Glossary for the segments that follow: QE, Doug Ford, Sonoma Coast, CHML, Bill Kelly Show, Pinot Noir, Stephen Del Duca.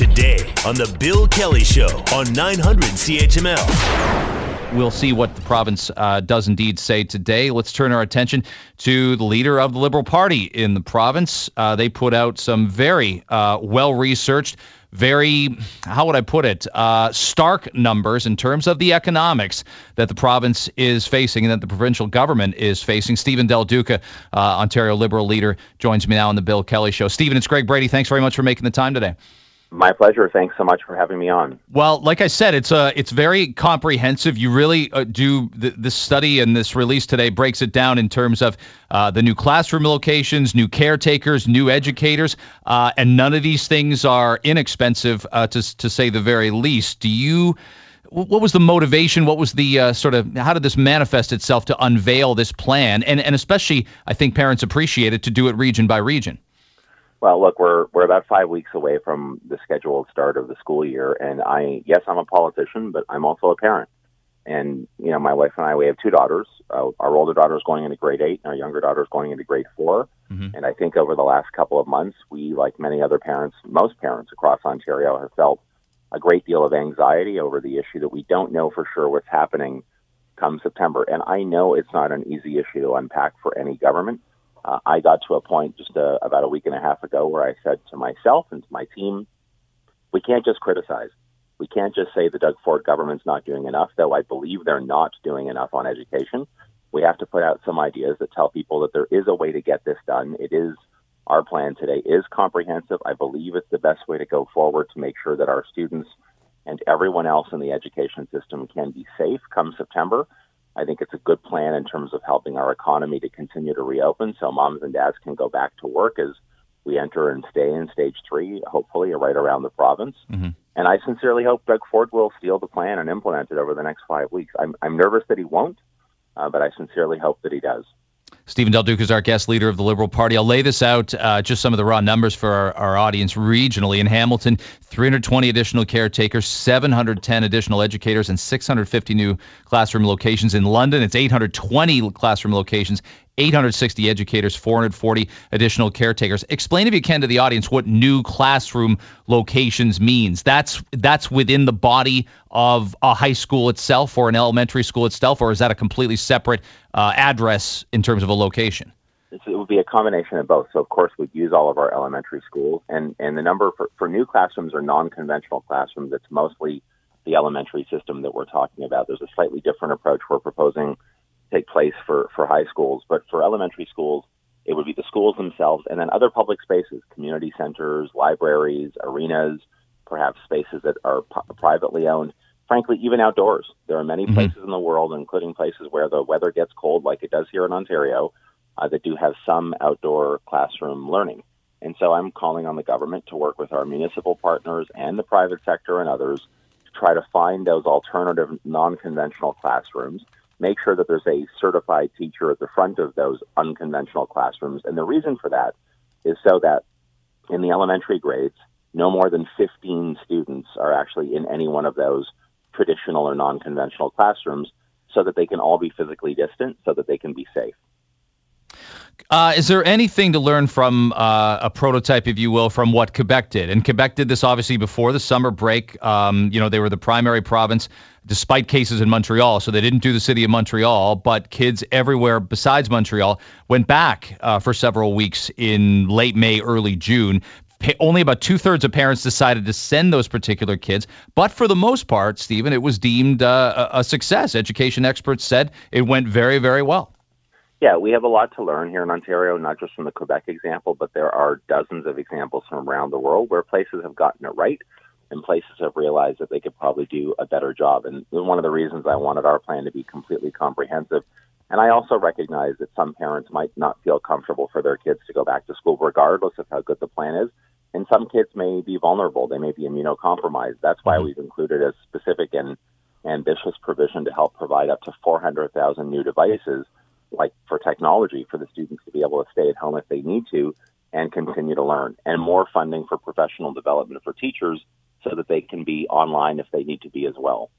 today on The Bill Kelly Show on 900 CHML. We'll see what the province does indeed say today. Let's turn our attention to the leader of the Liberal Party in the province. They put out some very well-researched, very, how would I put it, stark numbers in terms of the economics that the province is facing and that the provincial government is facing. Stephen Del Duca, Ontario Liberal leader, joins me now on The Bill Kelly Show. Stephen, it's Greg Brady. Thanks very much for making the time today. My pleasure. Thanks so much for having me on. Well, like I said, it's very comprehensive. You really this study and this release today breaks it down in terms of the new classroom locations, new caretakers, new educators, and none of these things are inexpensive, to say the very least. What was the motivation? What was the how did this manifest itself to unveil this plan? And especially, I think parents appreciate it, to do it region by region. Well, look, we're about 5 weeks away from the scheduled start of the school year, and I'm a politician, but I'm also a parent. And, you know, my wife and I, we have two daughters. Our older daughter is going into grade 8, and our younger daughter is going into grade 4. Mm-hmm. And I think over the last couple of months, we, like many other parents, most parents across Ontario, have felt a great deal of anxiety over the issue that we don't know for sure what's happening come September. And I know it's not an easy issue to unpack for any government. I got to a point just about a week and a half ago where I said to myself and to my team, we can't just criticize. We can't just say the Doug Ford government's not doing enough, though I believe they're not doing enough on education. We have to put out some ideas that tell people that there is a way to get this done. It is, our plan today is comprehensive. I believe it's the best way to go forward to make sure that our students and everyone else in the education system can be safe come September. I think it's a good plan in terms of helping our economy to continue to reopen so moms and dads can go back to work as we enter and stay in stage 3, hopefully right around the province. Mm-hmm. And I sincerely hope Doug Ford will steal the plan and implement it over the next 5 weeks. I'm nervous that he won't, but I sincerely hope that he does. Stephen Del Duca is our guest, leader of the Liberal Party. I'll lay this out, just some of the raw numbers for our audience regionally. In Hamilton, 320 additional caretakers, 710 additional educators, and 650 new classroom locations. In London, it's 820 classroom locations, 860 educators, 440 additional caretakers. Explain, if you can, to the audience what new classroom locations means. That's within the body of a high school itself or an elementary school itself, or is that a completely separate address in terms of a location? It would be a combination of both. So, of course, we'd use all of our elementary schools. And the number for new classrooms or non-conventional classrooms, it's mostly the elementary system that we're talking about. There's a slightly different approach we're proposing take place for high schools, but for elementary schools, it would be the schools themselves and then other public spaces, community centers, libraries, arenas, perhaps spaces that are privately owned, frankly, even outdoors. There are many places in the world, including places where the weather gets cold like it does here in Ontario, that do have some outdoor classroom learning. And so I'm calling on the government to work with our municipal partners and the private sector and others to try to find those alternative non-conventional classrooms, make sure that there's a certified teacher at the front of those unconventional classrooms. And the reason for that is so that in the elementary grades, no more than 15 students are actually in any one of those traditional or non-conventional classrooms so that they can all be physically distant, so that they can be safe. Is there anything to learn from a prototype, if you will, from what Quebec did? And Quebec did this obviously before the summer break. They were the primary province despite cases in Montreal, so they didn't do the city of Montreal, but kids everywhere besides Montreal went back for several weeks in late May, early June. Only about 2/3 of parents decided to send those particular kids. But for the most part, Stephen, it was deemed a success. Education experts said it went very, very well. Yeah, we have a lot to learn here in Ontario, not just from the Quebec example, but there are dozens of examples from around the world where places have gotten it right and places have realized that they could probably do a better job. And one of the reasons I wanted our plan to be completely comprehensive. And I also recognize that some parents might not feel comfortable for their kids to go back to school, regardless of how good the plan is. And some kids may be vulnerable. They may be immunocompromised. That's why we've included a specific and ambitious provision to help provide up to 400,000 new devices, like for technology, for the students to be able to stay at home if they need to and continue to learn, and more funding for professional development for teachers so that they can be online if they need to be as well.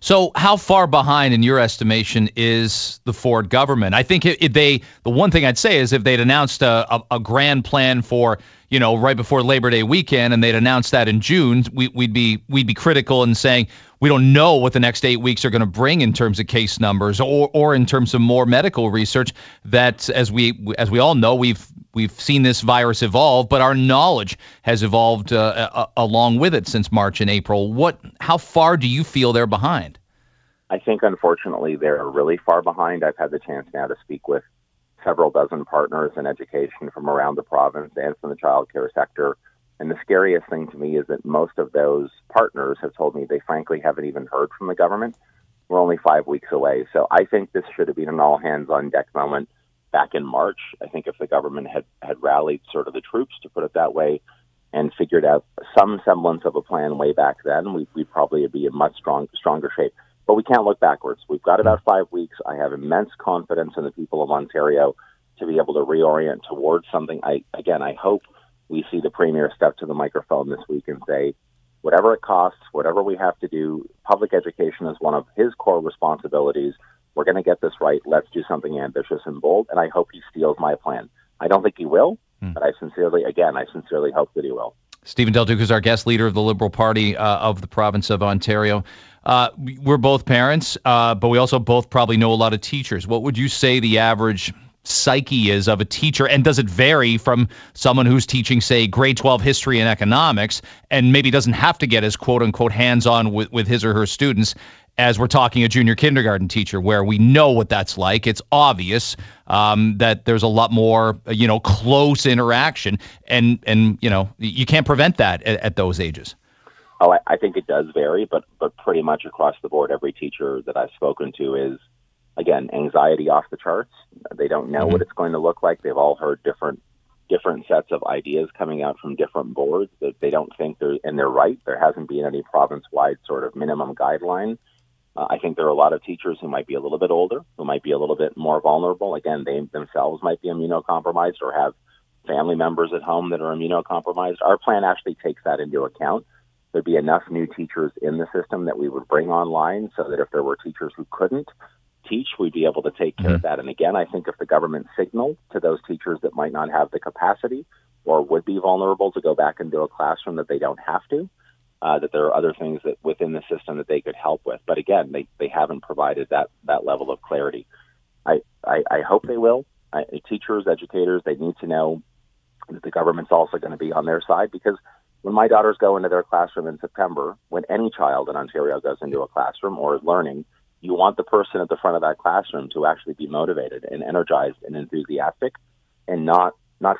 So how far behind, in your estimation, is the Ford government? I think if they, the one thing I'd say is if they'd announced a grand plan for, you know, right before Labor Day weekend, and they'd announced that in June, we'd be critical in saying we don't know what the next 8 weeks are going to bring in terms of case numbers or in terms of more medical research. That, as we all know, we've seen this virus evolve, but our knowledge has evolved along with it since March and April. How far do you feel they're behind? I think, unfortunately, they're really far behind. I've had the chance now to speak with several dozen partners in education from around the province and from the child care sector. And the scariest thing to me is that most of those partners have told me they frankly haven't even heard from the government. We're only 5 weeks away. So I think this should have been an all-hands-on-deck moment back in March. I think if the government had rallied sort of the troops, to put it that way, and figured out some semblance of a plan way back then, we'd probably be in much stronger shape. But we can't look backwards. We've got about 5 weeks. I have immense confidence in the people of Ontario to be able to reorient towards something. I hope we see the premier step to the microphone this week and say, whatever it costs, whatever we have to do, public education is one of his core responsibilities. We're going to get this right. Let's do something ambitious and bold. And I hope he steals my plan. I don't think he will, but I sincerely hope that he will. Stephen Del Duca is our guest, leader of the Liberal Party of the province of Ontario. We're both parents, but we also both probably know a lot of teachers. What would you say the average psyche is of a teacher, and does it vary from someone who's teaching, say, grade 12 history and economics, and maybe doesn't have to get as quote-unquote hands-on with his or her students, as we're talking a junior kindergarten teacher, where we know what that's like? It's obvious that there's a lot more, close interaction, and you can't prevent that at those ages. Oh, I think it does vary, but pretty much across the board, every teacher that I've spoken to is, again, anxiety off the charts. They don't know what it's going to look like. They've all heard different sets of ideas coming out from different boards that they don't think they're, and they're right. There hasn't been any province-wide sort of minimum guideline. I think there are a lot of teachers who might be a little bit older, who might be a little bit more vulnerable. Again, they themselves might be immunocompromised or have family members at home that are immunocompromised. Our plan actually takes that into account. There'd be enough new teachers in the system that we would bring online so that if there were teachers who couldn't teach, we'd be able to take care of that. And again, I think if the government signaled to those teachers that might not have the capacity or would be vulnerable to go back into a classroom that they don't have to, that there are other things that within the system that they could help with. But again, they haven't provided that level of clarity. I hope they will. Teachers, educators, they need to know that the government's also going to be on their side, because when my daughters go into their classroom in September, when any child in Ontario goes into a classroom or is learning, you want the person at the front of that classroom to actually be motivated and energized and enthusiastic and not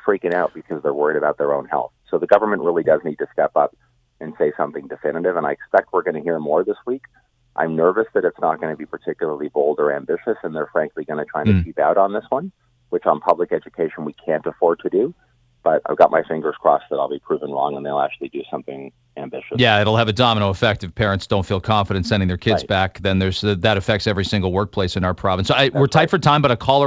freaking out because they're worried about their own health. So the government really does need to step up and say something definitive, and I expect we're going to hear more this week. I'm nervous that it's not going to be particularly bold or ambitious, and they're frankly going to try to keep out on this one, which on public education we can't afford to do. But I've got my fingers crossed that I'll be proven wrong and they'll actually do something ambitious. Yeah, it'll have a domino effect. If parents don't feel confident sending their kids back, then that affects every single workplace in our province. So we're tight for time, but a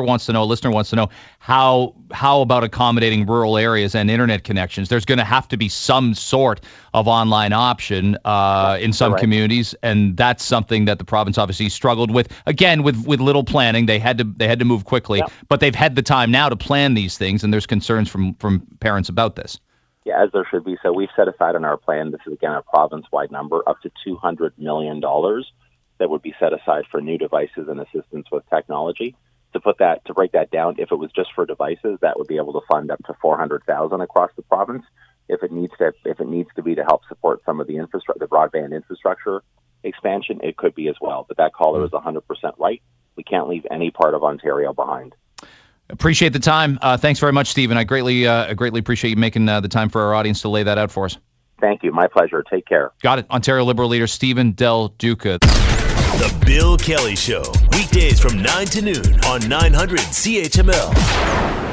listener wants to know, how about accommodating rural areas and internet connections? There's going to have to be some sort of online option in some communities, and that's something that the province obviously struggled with. Again, with little planning, they had to move quickly, but they've had the time now to plan these things, and there's concerns from parents about this. Yeah, as there should be. So we've set aside in our plan, this is again a province-wide number, up to $200 million that would be set aside for new devices and assistance with technology. To break that down, if it was just for devices, that would be able to fund up to $400,000 across the province. If it needs to be to help support some of the infrastructure, the broadband infrastructure expansion, it could be as well. But that caller is 100% right. We can't leave any part of Ontario behind. Appreciate the time. Thanks very much, Stephen. I greatly appreciate you making the time for our audience to lay that out for us. Thank you. My pleasure. Take care. Got it. Ontario Liberal leader Stephen Del Duca. The Bill Kelly Show, weekdays from 9 to noon on 900 CHML.